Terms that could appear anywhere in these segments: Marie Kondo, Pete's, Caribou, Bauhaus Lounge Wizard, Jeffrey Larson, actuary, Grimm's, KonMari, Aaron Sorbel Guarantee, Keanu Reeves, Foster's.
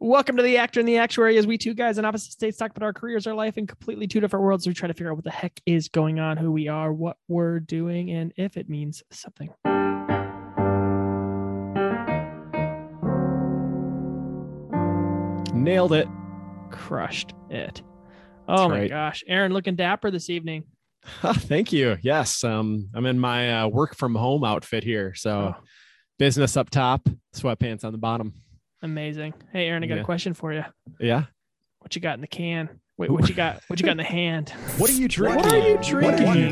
Welcome to The Actor and the Actuary, as we two guys in opposite states talk about our careers, our life, and completely two different worlds. We try to figure out what the heck is going on, who we are, what we're doing, and if it means something. Nailed it. Crushed it. Oh my gosh. Aaron, looking dapper this evening. Thank you. Yes. I'm in my work from home outfit here. So business up top, sweatpants on the bottom. Amazing. Hey, Aaron, I got a question for you. Yeah. What you got in the can? Wait, what you got? What you got in the hand? What are you drinking? What are you drinking?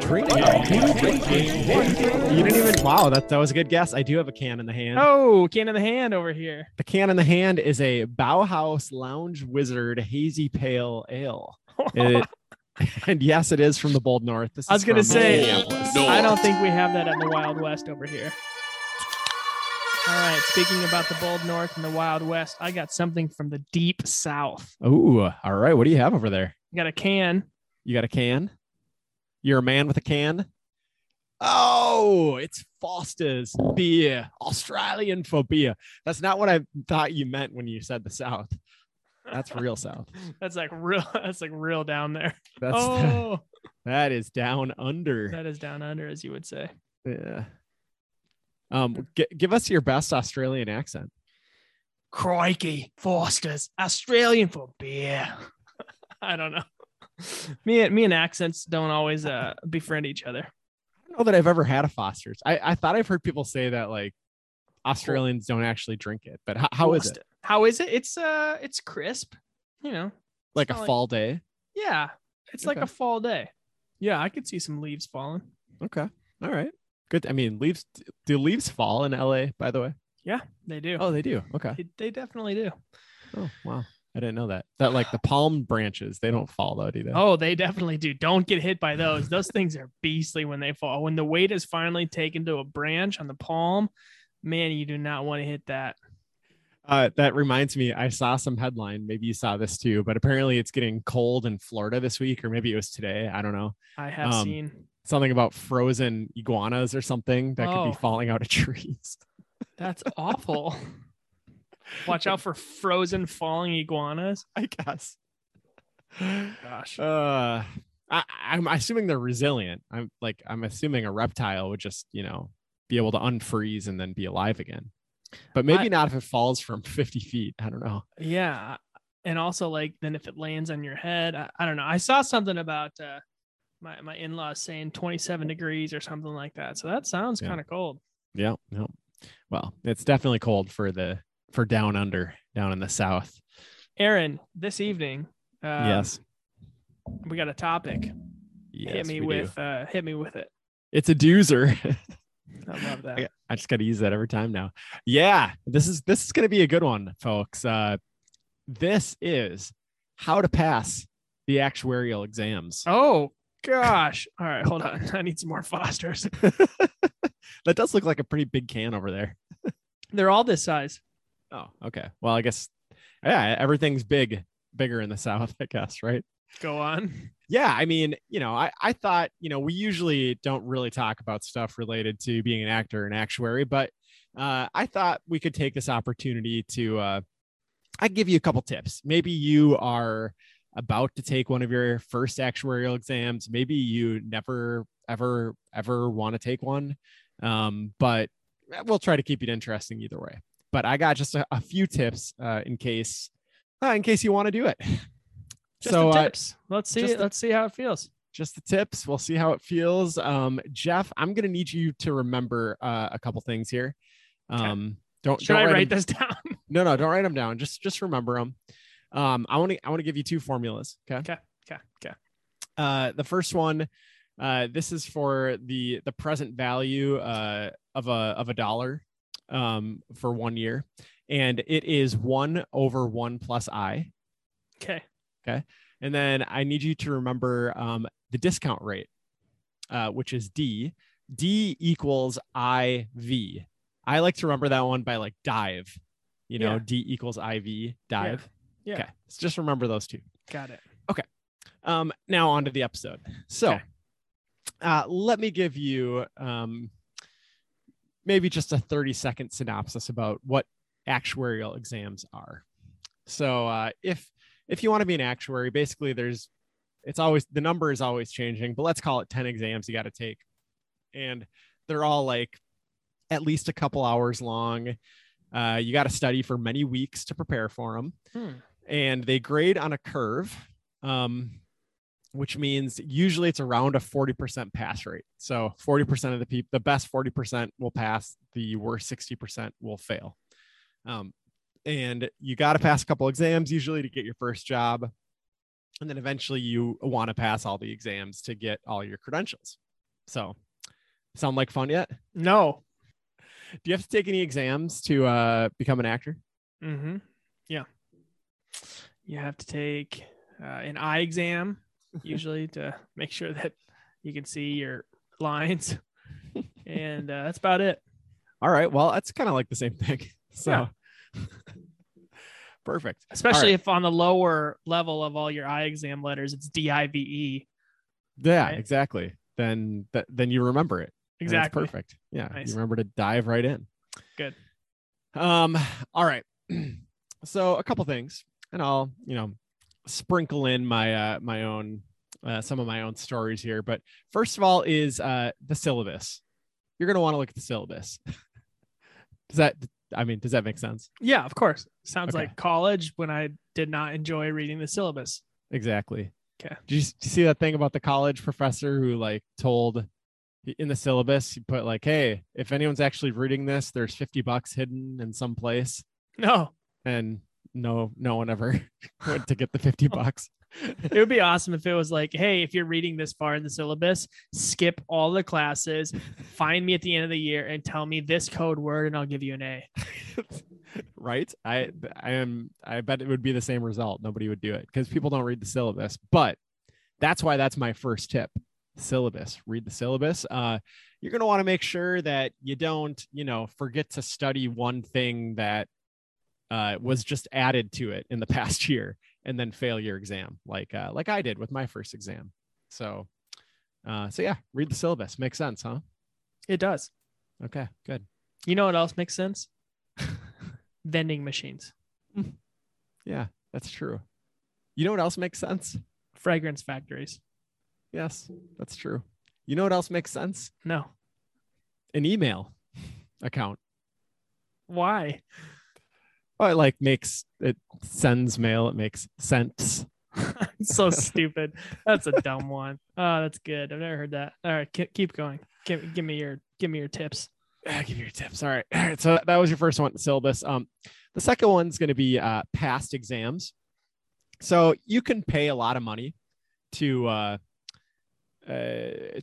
You didn't even. Wow, that was a good guess. I do have a can in the hand. Oh, can in the hand over here. The can in the hand is a Bauhaus Lounge Wizard Hazy Pale Ale. And yes, it is from the Bold North. This I was going to say, I don't think we have that at the Wild West over here. All right, speaking about the Bold North and the Wild West, I got something from the Deep South. Oh, all right. What do you have over there? You got a can. You got a can? You're a man with a can? Oh, it's Foster's beer, Australian for beer. That's not what I thought you meant when you said the South. That's real South. That's like real down there. That is down under. That is down under, as you would say. Yeah. Give us your best Australian accent. Crikey, Foster's Australian for beer. I don't know. Me and accents don't always befriend each other. I don't know that I've ever had a Foster's. I thought I've heard people say that like Australians don't actually drink it, but how is it? How is it? It's crisp, you know. Like a fall day. Yeah, it's like a fall day. Yeah, I could see some leaves falling. Okay, all right. Good. I mean, do leaves fall in LA, by the way? Yeah, they do. Oh, they do. Okay. They definitely do. Oh, wow. I didn't know that. That like the palm branches, they don't fall though, do they? Oh, they definitely do. Don't get hit by those. Those things are beastly when they fall. When the weight is finally taken to a branch on the palm, man, you do not want to hit that. That reminds me, I saw some headline. Maybe you saw this too, but apparently it's getting cold in Florida this week, or maybe it was today. I don't know. I have seen something about frozen iguanas or something that could be falling out of trees. That's awful. Watch out for frozen falling iguanas, I guess. Gosh. I'm assuming they're resilient. I'm assuming a reptile would just, you know, be able to unfreeze and then be alive again. But maybe not if it falls from 50 feet. I don't know. Yeah. And also like, then if it lands on your head, I don't know. I saw something about my in-laws saying 27 degrees or something like that. So that sounds kind of cold. Yeah. No. Well, it's definitely cold for down under, down in the South. Aaron, this evening. Yes. We got a topic. Yes, hit me with it. It's a doozer. I love that. I just got to use that every time now. Yeah, this is going to be a good one, folks. This is how to pass the actuarial exams. Oh, gosh. All right, hold on. I need some more Fosters. That does look like a pretty big can over there. They're all this size. Oh, okay. Well, I guess, yeah, everything's bigger in the South, I guess, right? Go on. Yeah, I mean, you know, I thought, you know, we usually don't really talk about stuff related to being an actor and actuary, but I thought we could take this opportunity to give you a couple tips. Maybe you are about to take one of your first actuarial exams. Maybe you never, ever, ever want to take one, but we'll try to keep it interesting either way. But I got just a few tips in case you want to do it. Just the tips. Let's see how it feels. Just the tips. We'll see how it feels. Jeff, I'm going to need you to remember a couple things here. Okay. Should I write this down? No, don't write them down. Just remember them. I want to give you two formulas. Okay. The first one, this is for the present value of a dollar for 1 year, and it is 1/1 + i. Okay. Okay. And then I need you to remember the discount rate, which is D. D equals IV. I like to remember that one by like dive, you know, D equals IV, dive. Yeah. Okay. So just remember those two. Got it. Okay. Now on to the episode. So let me give you maybe just a 30-second synopsis about what actuarial exams are. So if you want to be an actuary, basically it's always, the number is always changing, but let's call it 10 exams you got to take. And they're all like at least a couple hours long. You got to study for many weeks to prepare for them. And they grade on a curve, which means usually it's around a 40% pass rate. So 40% of the people, the best 40% will pass, the worst 60% will fail. And you got to pass a couple exams usually to get your first job. And then eventually you want to pass all the exams to get all your credentials. So sound like fun yet? No. Do you have to take any exams to become an actor? Mm-hmm. Yeah. You have to take an eye exam usually to make sure that you can see your lines. And that's about it. All right. Well, that's kind of like the same thing. So. Yeah. Perfect. Especially if on the lower level of all your eye exam letters, it's D-I-V-E. Yeah, right? Exactly. Then you remember it. Exactly. Perfect. Yeah. Nice. You remember to dive right in. Good. All right. So a couple things, and I'll, sprinkle in my, my own, some of my own stories here. But first of all is, the syllabus. You're going to want to look at the syllabus. Does that make sense? Yeah, of course. Sounds like college when I did not enjoy reading the syllabus. Exactly. Okay. Did you see that thing about the college professor who told in the syllabus, he put hey, if anyone's actually reading this, there's $50 hidden in some place. No. And no one ever went to get the $50. It would be awesome if it was hey, if you're reading this far in the syllabus, skip all the classes, find me at the end of the year and tell me this code word and I'll give you an A. Right? I bet it would be the same result. Nobody would do it because people don't read the syllabus, but that's why that's my first tip. Syllabus, read the syllabus. You're going to want to make sure that you don't, forget to study one thing that was just added to it in the past year and then fail your exam like I did with my first exam. So yeah, read the syllabus. Makes sense, huh? It does. Okay, good. You know what else makes sense? Vending machines. Yeah, that's true. You know what else makes sense? Fragrance factories. Yes, that's true. You know what else makes sense? No. An email account. Why? Oh, it sends mail. It makes sense. So stupid. That's a dumb one. Oh, that's good. I've never heard that. All right. Keep going. Give me your tips. Give me your tips. All right. All right. So that was your first one, the syllabus. The second one's going to be past exams. So you can pay a lot of money to buy a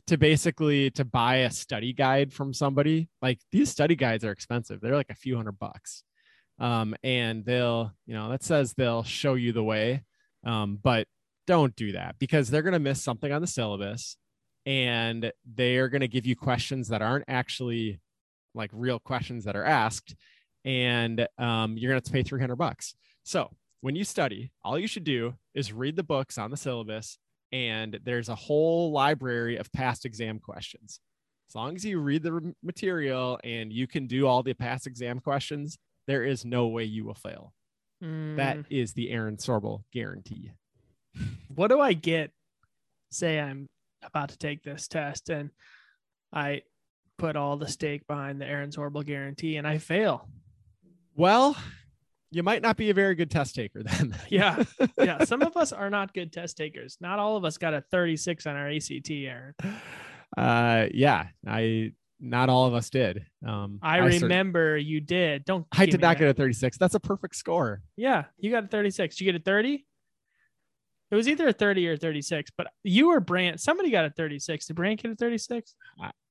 study guide from somebody. These study guides are expensive. They're a few $100. And they'll, that says they'll show you the way. But don't do that because they're going to miss something on the syllabus and they're going to give you questions that aren't actually real questions that are asked. And, you're going to pay $300. So when you study, all you should do is read the books on the syllabus, and there's a whole library of past exam questions. As long as you read the material and you can do all the past exam questions, there is no way you will fail. That is the Aaron Sorbel guarantee. What do I get? Say I'm about to take this test and I put all the stake behind the Aaron Sorbel guarantee and I fail. Well, you might not be a very good test taker then. Yeah. Yeah. Some of us are not good test takers. Not all of us got a 36 on our ACT, Aaron. Yeah. Not all of us did. I remember you did. I did not get a 36. That's a perfect score. Yeah. You got a 36. Did you get a 30? It was either a 30 or a 36, but you or Brant, somebody got a 36. Did Brant get a 36?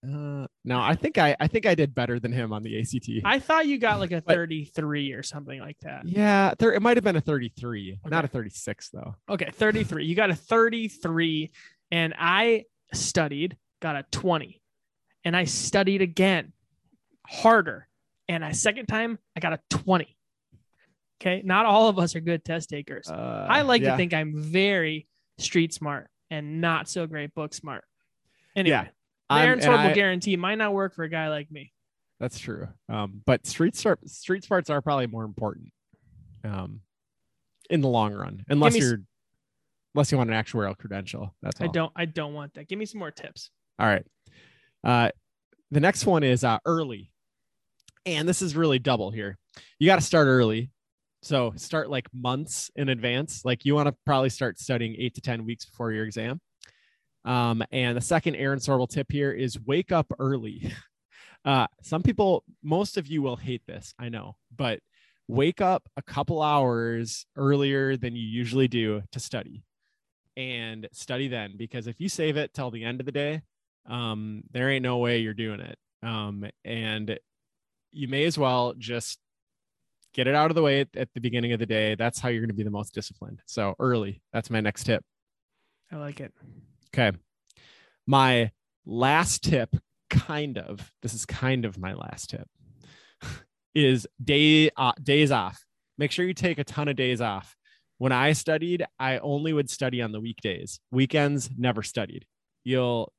No, I think I did better than him on the ACT. I thought you got a 33 or soming like that. Yeah. It might've been a 33, okay. Not a 36 though. Okay. 33. You got a 33 and I studied, got a 20. And I studied again harder. And second time I got a 20. Okay. Not all of us are good test takers. I to think I'm very street smart and not so great book smart. Anyway, Aaron Sorbel guarantee might not work for a guy like me. That's true. But street smarts are probably more important. in the long run, unless you want an actuarial credential. That's all. I don't want that. Give me some more tips. All right. The next one is early. And this is really double here. You got to start early. So start like months in advance. Like you want to probably start studying 8 to 10 weeks before your exam. And the second Aaron Sorbel tip here is wake up early. Some people, most of you will hate this, I know, but wake up a couple hours earlier than you usually do to study, and study then, because if you save it till the end of the day, there ain't no way you're doing it. And you may as well just get it out of the way at the beginning of the day. That's how you're going to be the most disciplined. So early, that's my next tip. I like it. Okay. My last tip, this is kind of my last tip, is days off. Make sure you take a ton of days off. When I studied, I only would study on the weekdays. Weekends, never studied. You'll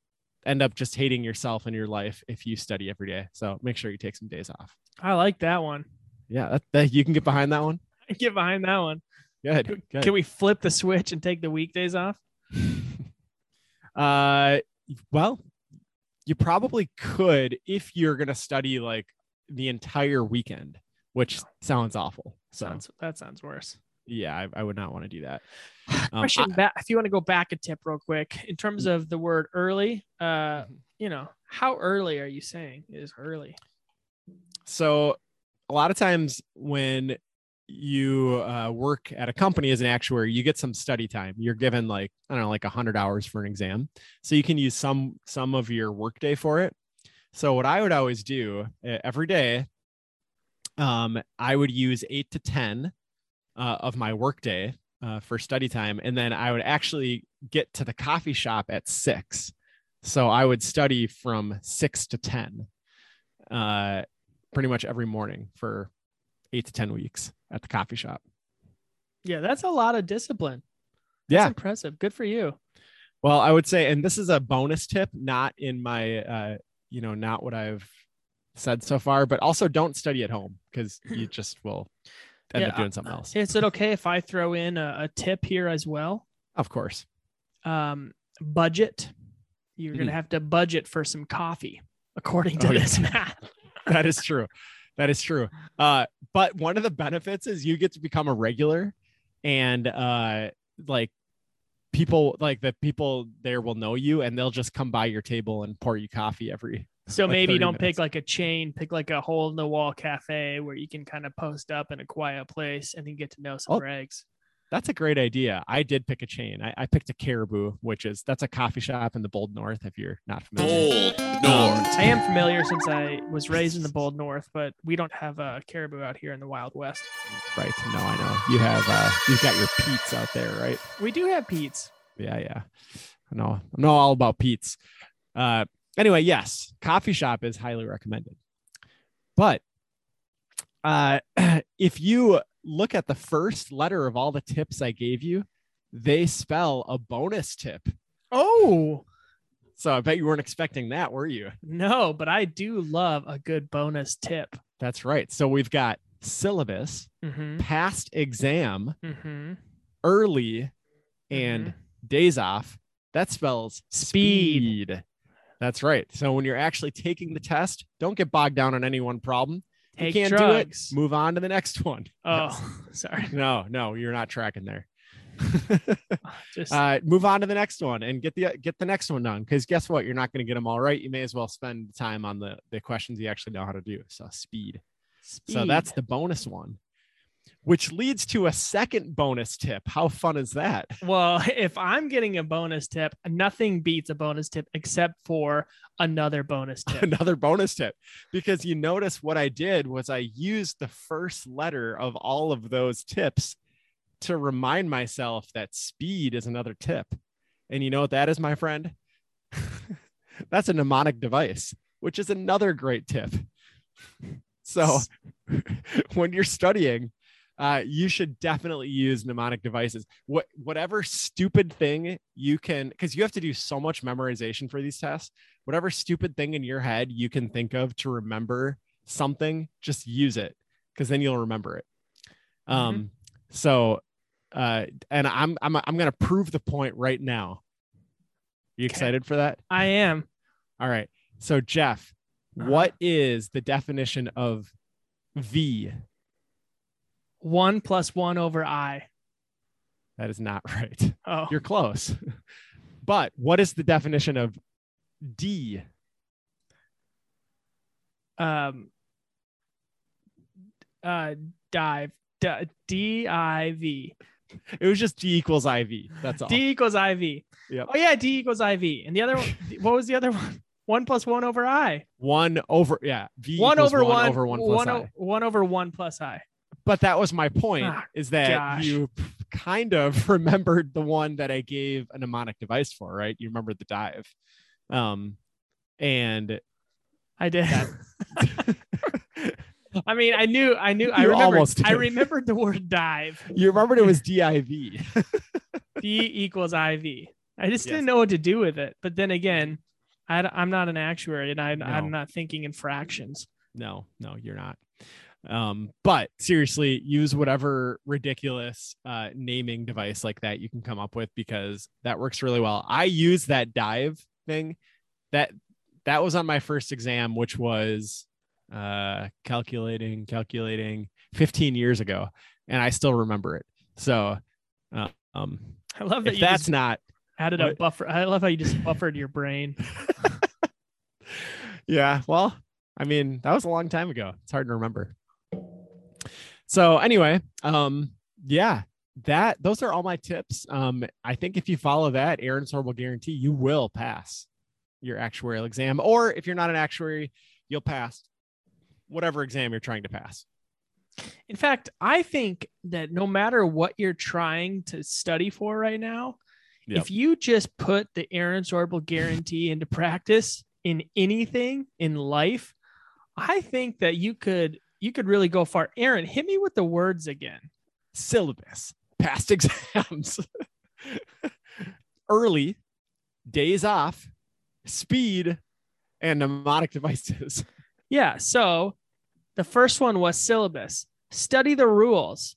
end up just hating yourself and your life if you study every day. So make sure you take some days off. I like that one. Yeah, you can get behind that one. I can get behind that one. Good. Can we flip the switch and take the weekdays off? Well, you probably could if you're going to study like the entire weekend, which sounds awful. That sounds worse. Yeah, I would not want to do that. If you want to go back a tip real quick, in terms of the word early, how early are you saying is early? So a lot of times when you work at a company as an actuary, you get some study time. You're given like, 100 hours for an exam. So you can use some of your workday for it. So what I would always do every day, I would use 8 to 10 of my workday for study time. And then I would actually get to the coffee shop at 6. So I would study from 6 to 10, pretty much every morning for 8 to 10 weeks at the coffee shop. Yeah, that's a lot of discipline. That's impressive. Good for you. Well, I would say, and this is a bonus tip, not in my, not what I've said so far, but also don't study at home, because you just will end up doing something else. Is it okay if I throw in a tip here as well? Of course. Budget. You're going to have to budget for some coffee, according to this math. That is true. That is true. But one of the benefits is you get to become a regular, and the people there will know you, and they'll just come by your table and pour you coffee every. So maybe you don't pick like a chain, pick like a hole in the wall cafe where you can kind of post up in a quiet place and then get to know some regs. That's a great idea. I did pick a chain. I picked a Caribou, that's a coffee shop in the Bold North, if you're not familiar. Bold North. I am familiar since I was raised in the Bold North, but we don't have a Caribou out here in the Wild West. Right. No, I know. You have, you've got your Pete's out there, right? We do have Pete's. Yeah. I know all about Pete's. Anyway, yes, coffee shop is highly recommended. But if you look at the first letter of all the tips I gave you, they spell a bonus tip. Oh, so I bet you weren't expecting that, were you? No, but I do love a good bonus tip. That's right. So we've got syllabus, past exam, early, and days off. That spells speed. That's right. So when you're actually taking the test, don't get bogged down on any one problem. Take you can't drugs. Do it. Move on to the next one. Oh, yes. Sorry. No, you're not tracking there. Move on to the next one and get the next one done. Because guess what? You're not going to get them all right. You may as well spend time on the questions you actually know how to do. So speed. So that's the bonus one, which leads to a second bonus tip. How fun is that? Well, if I'm getting a bonus tip, nothing beats a bonus tip except for another bonus tip. Another bonus tip. Because you notice what I did was I used the first letter of all of those tips to remind myself that speed is another tip. And you know what that is, my friend? That's a mnemonic device, which is another great tip. So when you're studying, you should definitely use mnemonic devices. Whatever stupid thing you can, because you have to do so much memorization for these tests, whatever stupid thing in your head you can think of to remember something, just use it, because then you'll remember it. So And I'm going to prove the point right now. You excited for that? I am. All right. So Jeff, what is the definition of V? 1 + 1/I. That is not right. Oh, you're close. But what is the definition of D? Dive. D-I-V. It was just D = IV. That's all. D = IV. Yep. Oh yeah, D = IV. And the other one, what was the other one? 1 + 1/I. One over one plus I. But that was my point, is that you kind of remembered the one that I gave a mnemonic device for, right? You remembered the dive. And I did. I mean, I knew. I remembered the word dive. You remembered it was D-I-V. D = IV. I just didn't know what to do with it. But then again, I'm not an actuary, and I'm not thinking in fractions. No, you're not. But seriously, use whatever ridiculous naming device like that you can come up with, because that works really well. I use that dive thing. That was on my first exam, which was calculating 15 years ago, and I still remember it. So I love that that's not added a buffer. I love how you just buffered your brain. Yeah, well, I mean, that was a long time ago. It's hard to remember. So anyway, those are all my tips. I think if you follow that, Aaron Sorbel Guarantee, you will pass your actuarial exam, or if you're not an actuary, you'll pass whatever exam you're trying to pass. In fact, I think that no matter what you're trying to study for right now, if you just put the Aaron Sorbel Guarantee into practice in anything in life, I think that you could really go far. Aaron, hit me with the words again. Syllabus, past exams, early, days off, speed, and mnemonic devices. Yeah. So the first one was syllabus, study the rules,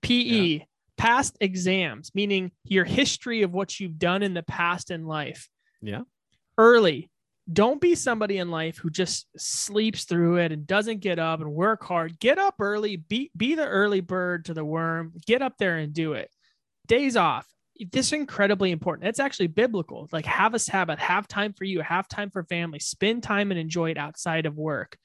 PE, past exams, meaning your history of what you've done in the past in life. Yeah. Early. Don't be somebody in life who just sleeps through it and doesn't get up and work hard. Get up early, be the early bird to the worm, get up there and do it. Days off. This is incredibly important. It's actually biblical. Like, have a Sabbath, have time for you, have time for family, spend time and enjoy it outside of work.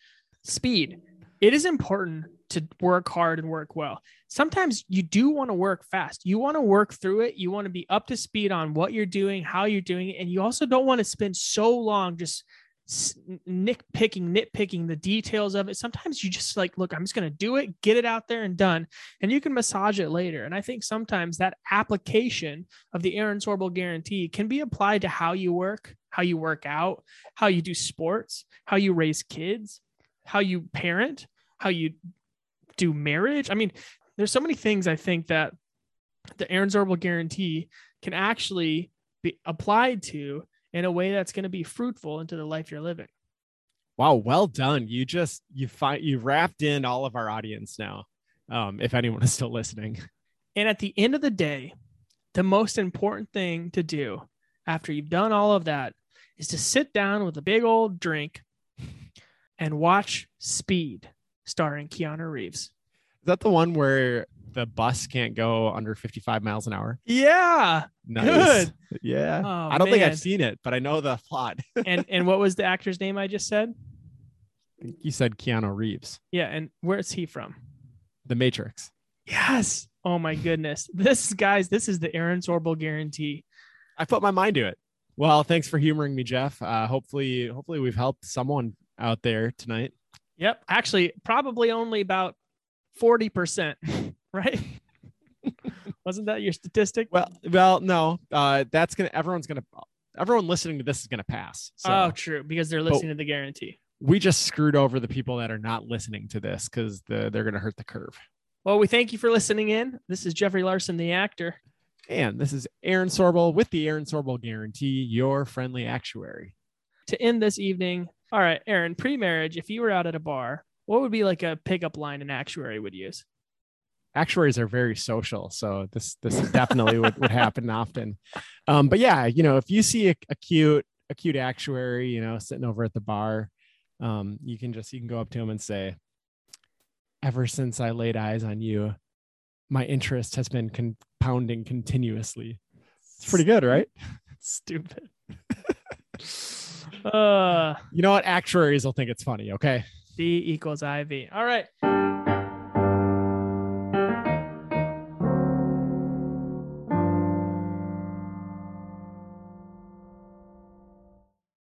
Speed. It is important to work hard and work well. Sometimes you do want to work fast. You want to work through it. You want to be up to speed on what you're doing, how you're doing it. And you also don't want to spend so long just nitpicking the details of it. Sometimes you just like, look, I'm just going to do it, get it out there and done. And you can massage it later. And I think sometimes that application of the Aaron Sorbel Guarantee can be applied to how you work, how you work out, how you do sports, how you raise kids, how you parent, how you do marriage. I mean, there's so many things I think that the Aaron Sorbel Guarantee can actually be applied to in a way that's going to be fruitful into the life you're living. Wow. Well done. You wrapped in all of our audience now. If anyone is still listening. And at the end of the day, the most important thing to do after you've done all of that is to sit down with a big old drink and watch Speed, starring Keanu Reeves. Is that the one where the bus can't go under 55 miles an hour? Yeah. Nice. Good. Yeah. Oh, I don't think I've seen it, but I know the plot. And what was the actor's name I just said? I think you said Keanu Reeves. Yeah. And where is he from? The Matrix. Yes. Oh my goodness. This is the Aaron Sorbel Guarantee. I put my mind to it. Well, thanks for humoring me, Jeff. Hopefully we've helped someone out there tonight. Yep. Actually, probably only about 40%, right? Wasn't that your statistic? Well, no. Everyone listening to this is gonna pass. So. Oh, true, because they're listening to the guarantee. We just screwed over the people that are not listening to this because they're gonna hurt the curve. Well, we thank you for listening in. This is Jeffrey Larson, the actor, and this is Aaron Sorbel with the Aaron Sorbel Guarantee, your friendly actuary. To end this evening, all right, Aaron. Pre-marriage, if you were out at a bar, what would be like a pickup line an actuary would use? actuaries are very social. So this definitely would happen often. But yeah, you know, if you see a cute actuary, you know, sitting over at the bar, you can go up to him and say, "Ever since I laid eyes on you, my interest has been compounding continuously." It's pretty good, right? Stupid. You know what? Actuaries will think it's funny. Okay. D equals IV. All right.